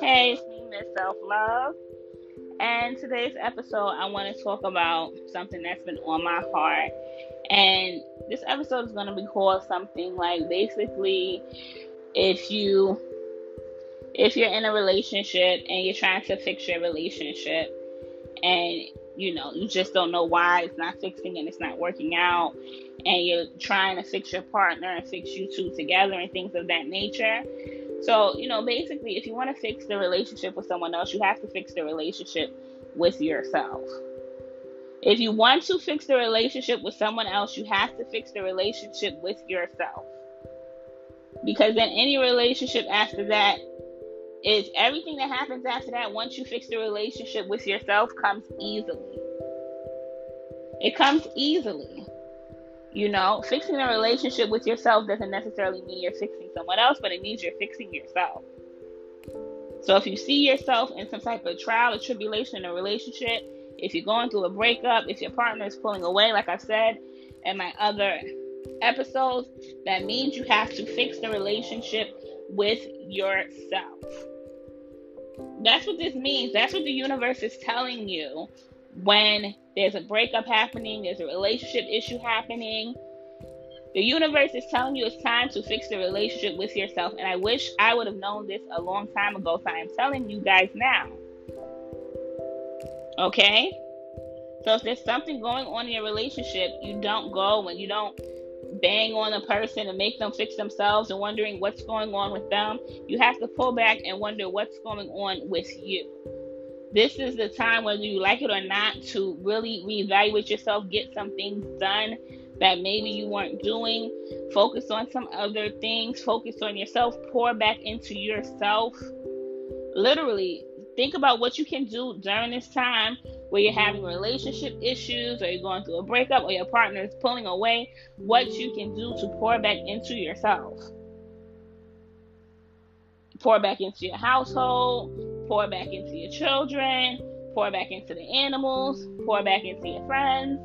Hey, it's me, Ms. Self-Love, and today's episode I want to talk about something that's been on my heart, and this episode is going to be called something like, basically, if you're in a relationship and you're trying to fix your relationship, and you know, you just don't know why it's not fixing and it's not working out, and you're trying to fix your partner and fix you two together and things of that nature. So, you know, basically, if you want to fix the relationship with someone else, you have to fix the relationship with yourself. If you want to fix the relationship with someone else, you have to fix the relationship with yourself. Because in any relationship after that, is everything that happens after that, once you fix the relationship with yourself, comes easily. It comes easily. You know, fixing a relationship with yourself doesn't necessarily mean you're fixing someone else, but it means you're fixing yourself. So if you see yourself in some type of trial or tribulation in a relationship, if you're going through a breakup, if your partner is pulling away, like I said in my other episodes, that means you have to fix the relationship with yourself. That's what this means. That's what the universe is telling you when there's a breakup happening, there's a relationship issue happening. The universe is telling you it's time to fix the relationship with yourself. And I wish I would have known this a long time ago, so I'm telling you guys now. Okay? So if there's something going on in your relationship, you don't go and you don't bang on a person and make them fix themselves and wondering what's going on with them. You have to pull back and wonder what's going on with you. This is the time, whether you like it or not, to really reevaluate yourself, get some things done that maybe you weren't doing, focus on some other things, focus on yourself, pour back into yourself. Literally, think about what you can do during this time where you're having relationship issues or you're going through a breakup or your partner is pulling away, what you can do to pour back into yourself. Pour back into your household. Pour back into your children, pour back into the animals, pour back into your friends,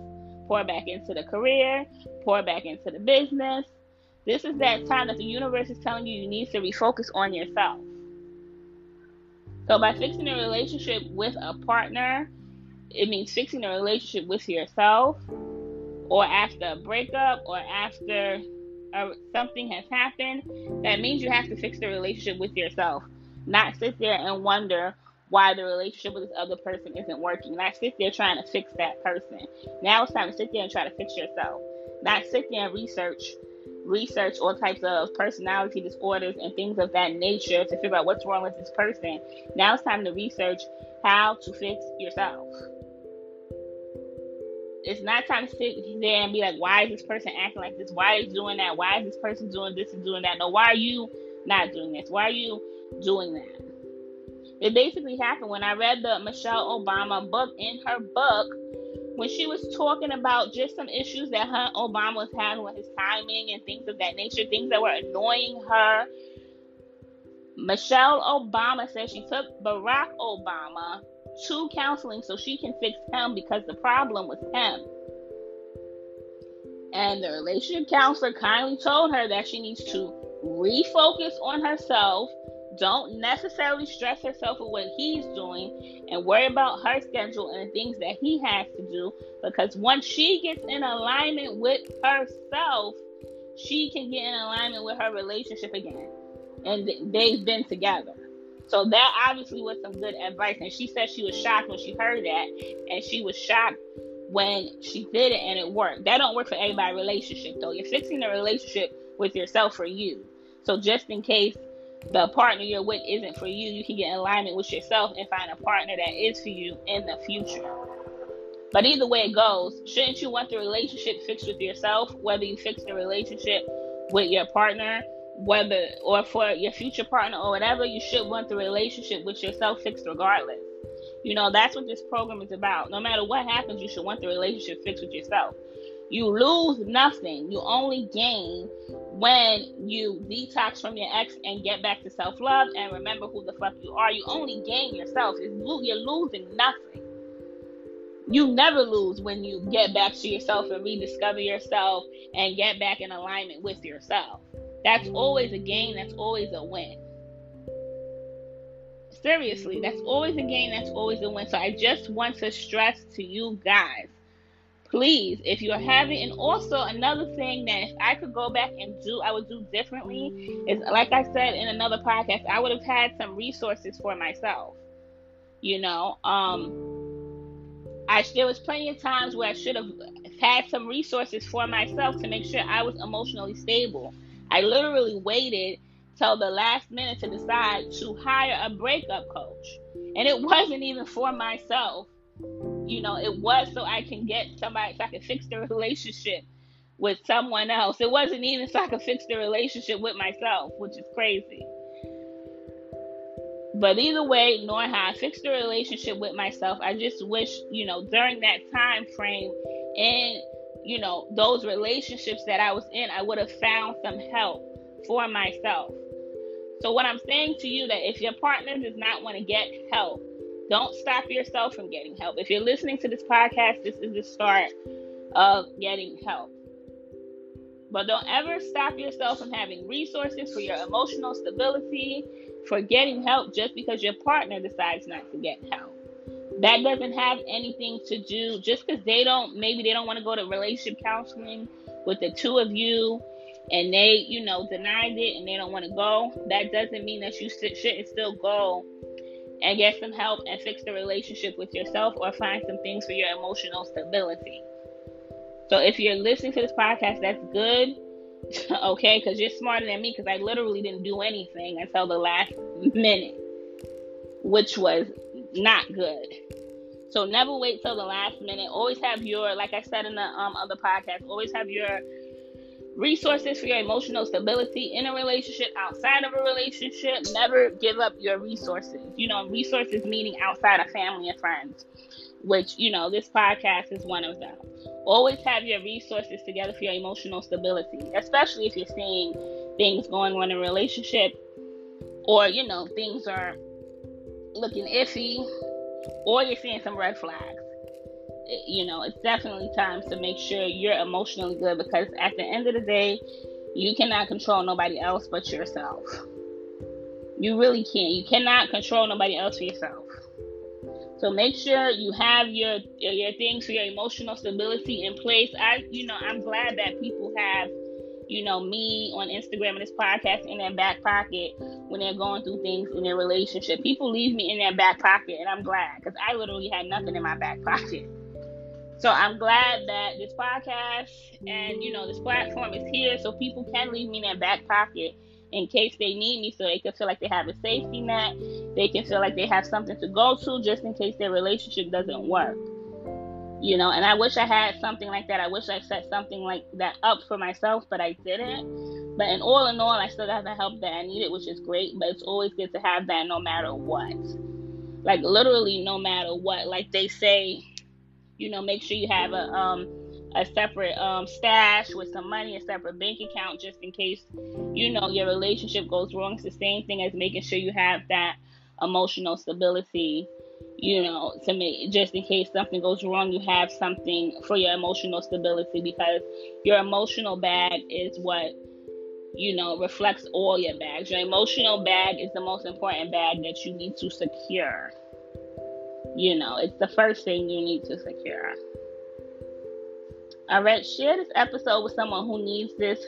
pour back into the career, pour back into the business. This is that time that the universe is telling you need to refocus on yourself. So by fixing a relationship with a partner, it means fixing a relationship with yourself, or after a breakup, or after something has happened. That means you have to fix the relationship with yourself. Not sit there and wonder why the relationship with this other person isn't working. Not sit there trying to fix that person. Now it's time to sit there and try to fix yourself. Not sit there and research all types of personality disorders and things of that nature to figure out what's wrong with this person. Now it's time to research how to fix yourself. It's not time to sit there and be like, why is this person acting like this? Why is doing that? Why is this person doing this and doing that? No, why are you not doing this? Why are you doing that? It basically happened when I read the Michelle Obama book. In her book, when she was talking about just some issues that her Obama was having with his timing and things of that nature, things that were annoying her, Michelle Obama said she took Barack Obama to counseling so she can fix him because the problem was him. And the relationship counselor kindly told her that she needs to refocus on herself. Don't necessarily stress herself with what he's doing and worry about her schedule and the things that he has to do, because once she gets in alignment with herself, she can get in alignment with her relationship again. And they've been together. So that obviously was some good advice. And she said she was shocked when she heard that. And she was shocked when she did it and it worked. That don't work for everybody's relationship, though. You're fixing the relationship with yourself for you. So just in case the partner you're with isn't for you, you can get in alignment with yourself and find a partner that is for you in the future. But either way it goes, shouldn't you want the relationship fixed with yourself, whether you fix the relationship with your partner, whether or for your future partner or whatever? You should want the relationship with yourself fixed regardless. You know, that's what this program is about. No matter what happens, you should want the relationship fixed with yourself. You lose nothing. You only gain when you detox from your ex and get back to self-love and remember who the fuck you are. You only gain yourself. You're losing nothing. You never lose when you get back to yourself and rediscover yourself and get back in alignment with yourself. That's always a gain. That's always a win. Seriously, that's always a gain, that's always a win. So I just want to stress to you guys, please, if you're having, and also another thing that if I could go back and do, I would do differently, is like I said in another podcast, I would have had some resources for myself. You know, there was plenty of times where I should have had some resources for myself to make sure I was emotionally stable. I literally waited till the last minute to decide to hire a breakup coach. And it wasn't even for myself. You know, it was so I can get somebody, so I can fix the relationship with someone else. It wasn't even so I could fix the relationship with myself, which is crazy. But either way, knowing how I fixed the relationship with myself, I just wish, you know, during that time frame and, you know, those relationships that I was in, I would have found some help for myself. So what I'm saying to you, that if your partner does not want to get help, don't stop yourself from getting help. If you're listening to this podcast, this is the start of getting help. But don't ever stop yourself from having resources for your emotional stability, for getting help just because your partner decides not to get help. That doesn't have anything to do, just because maybe they don't want to go to relationship counseling with the two of you, and they, you know, denied it and they don't want to go. That doesn't mean that you shouldn't still go and get some help and fix the relationship with yourself or find some things for your emotional stability. So if you're listening to this podcast, that's good. Okay, because you're smarter than me, because I literally didn't do anything until the last minute, which was not good. So never wait till the last minute. Always have your, like I said in the other podcast, always have your resources for your emotional stability in a relationship, outside of a relationship. Never give up your resources. You know, resources meaning outside of family and friends, which, you know, this podcast is one of them. Always have your resources together for your emotional stability, especially if you're seeing things going on in a relationship, or, you know, things are looking iffy, or you're seeing some red flags. You know, it's definitely time to make sure you're emotionally good, because at the end of the day, you cannot control nobody else but yourself. You really can't. You cannot control nobody else but yourself. So make sure you have your things for your emotional stability in place. I'm glad that people have, you know, me on Instagram and this podcast in their back pocket when they're going through things in their relationship. People leave me in their back pocket, and I'm glad, because I literally had nothing in my back pocket. So I'm glad that this podcast and, you know, this platform is here so people can leave me in their back pocket in case they need me, so they can feel like they have a safety net. They can feel like they have something to go to just in case their relationship doesn't work. You know, and I wish I had something like that. I wish I set something like that up for myself, but I didn't. But in all, I still got the help that I needed, which is great. But it's always good to have that no matter what. Like, literally no matter what. Like they say, you know, make sure you have a separate stash with some money, a separate bank account, just in case, you know, your relationship goes wrong. It's the same thing as making sure you have that emotional stability, you know, to make, just in case something goes wrong, you have something for your emotional stability, because your emotional bag is what, you know, reflects all your bags. Your emotional bag is the most important bag that you need to secure. You know, it's the first thing you need to secure. All right, share this episode with someone who needs this.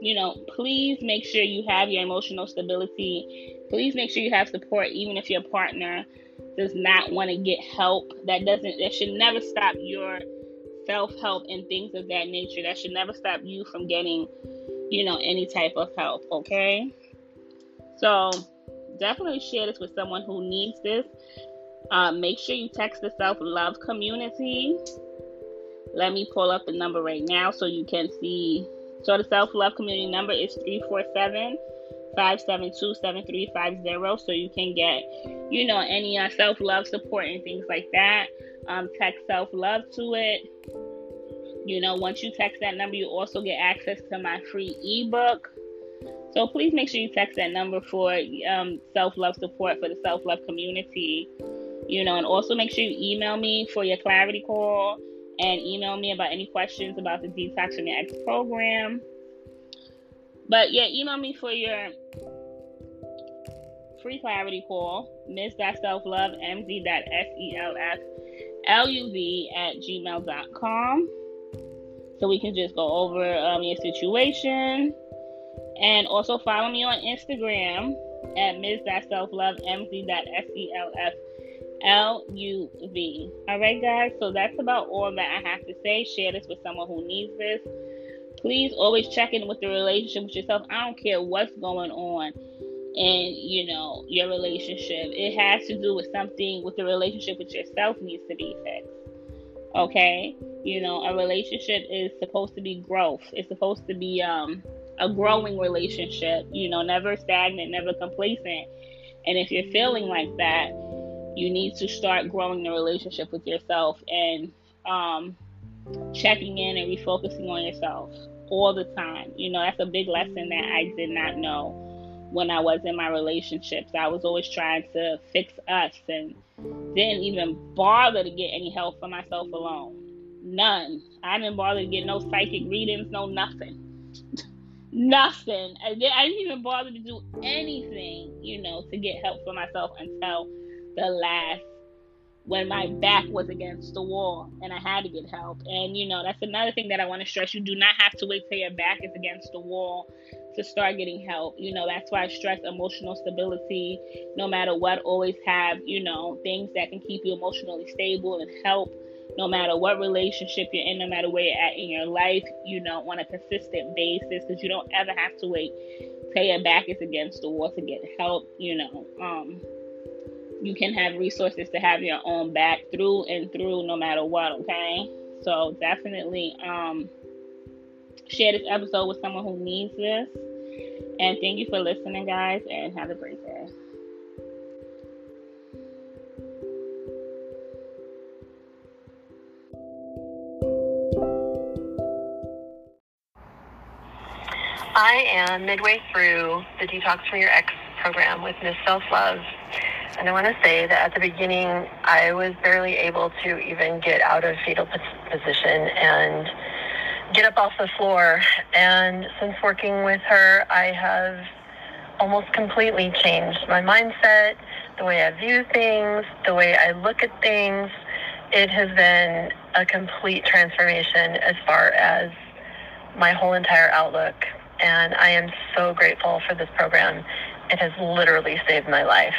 You know, please make sure you have your emotional stability. Please make sure you have support, even if your partner does not want to get help. That should never stop your self-help and things of that nature. That should never stop you from getting, you know, any type of help, okay? So definitely share this with someone who needs this. Make sure you text the Self-Love community. Let me pull up the number right now so you can see. So the Self-Love community number is 347-572-7350. So you can get, you know, any self-love support and things like that. Text Self-Love to it. You know, once you text that number, you also get access to my free ebook. So please make sure you text that number for self-love support for the Self-Love community. You know, and also make sure you email me for your clarity call, and email me about any questions about the Detox From Your Ex program. But yeah, email me for your free clarity call, mds.selflovemd.selflub@gmail.com, so we can just go over your situation. And also follow me on Instagram at ms.selflovemd.selfluv. Alright guys, so that's about all that I have to say. Share this with someone who needs this. Please always check in with the relationship with yourself. I don't care what's going on in, your relationship. It has to do with something with the relationship with yourself needs to be fixed. Okay? A relationship is supposed to be growth. It's supposed to be a growing relationship. Never stagnant, never complacent. And if you're feeling like that, you need to start growing the relationship with yourself and checking in and refocusing on yourself all the time. That's a big lesson that I did not know when I was in my relationships. I was always trying to fix us and didn't even bother to get any help for myself alone. None. I didn't bother to get no psychic readings, no nothing. Nothing. I didn't even bother to do anything, to get help for myself until the last, when my back was against the wall and I had to get help. And that's another thing that I want to stress. You do not have to wait till your back is against the wall to start getting help. That's why I stress emotional stability. No matter what, always have things that can keep you emotionally stable and help, no matter what relationship you're in, no matter where you're at in your life, on a consistent basis, because you don't ever have to wait till your back is against the wall to get help. You can have resources to have your own back through and through, no matter what, okay? So definitely share this episode with someone who needs this. And thank you for listening, guys, and have a great day. I am midway through the Detox From Your Ex program with Ms. Self-Love. And I want to say that at the beginning, I was barely able to even get out of fetal position and get up off the floor. And since working with her, I have almost completely changed my mindset, the way I view things, the way I look at things. It has been a complete transformation as far as my whole entire outlook. And I am so grateful for this program. It has literally saved my life.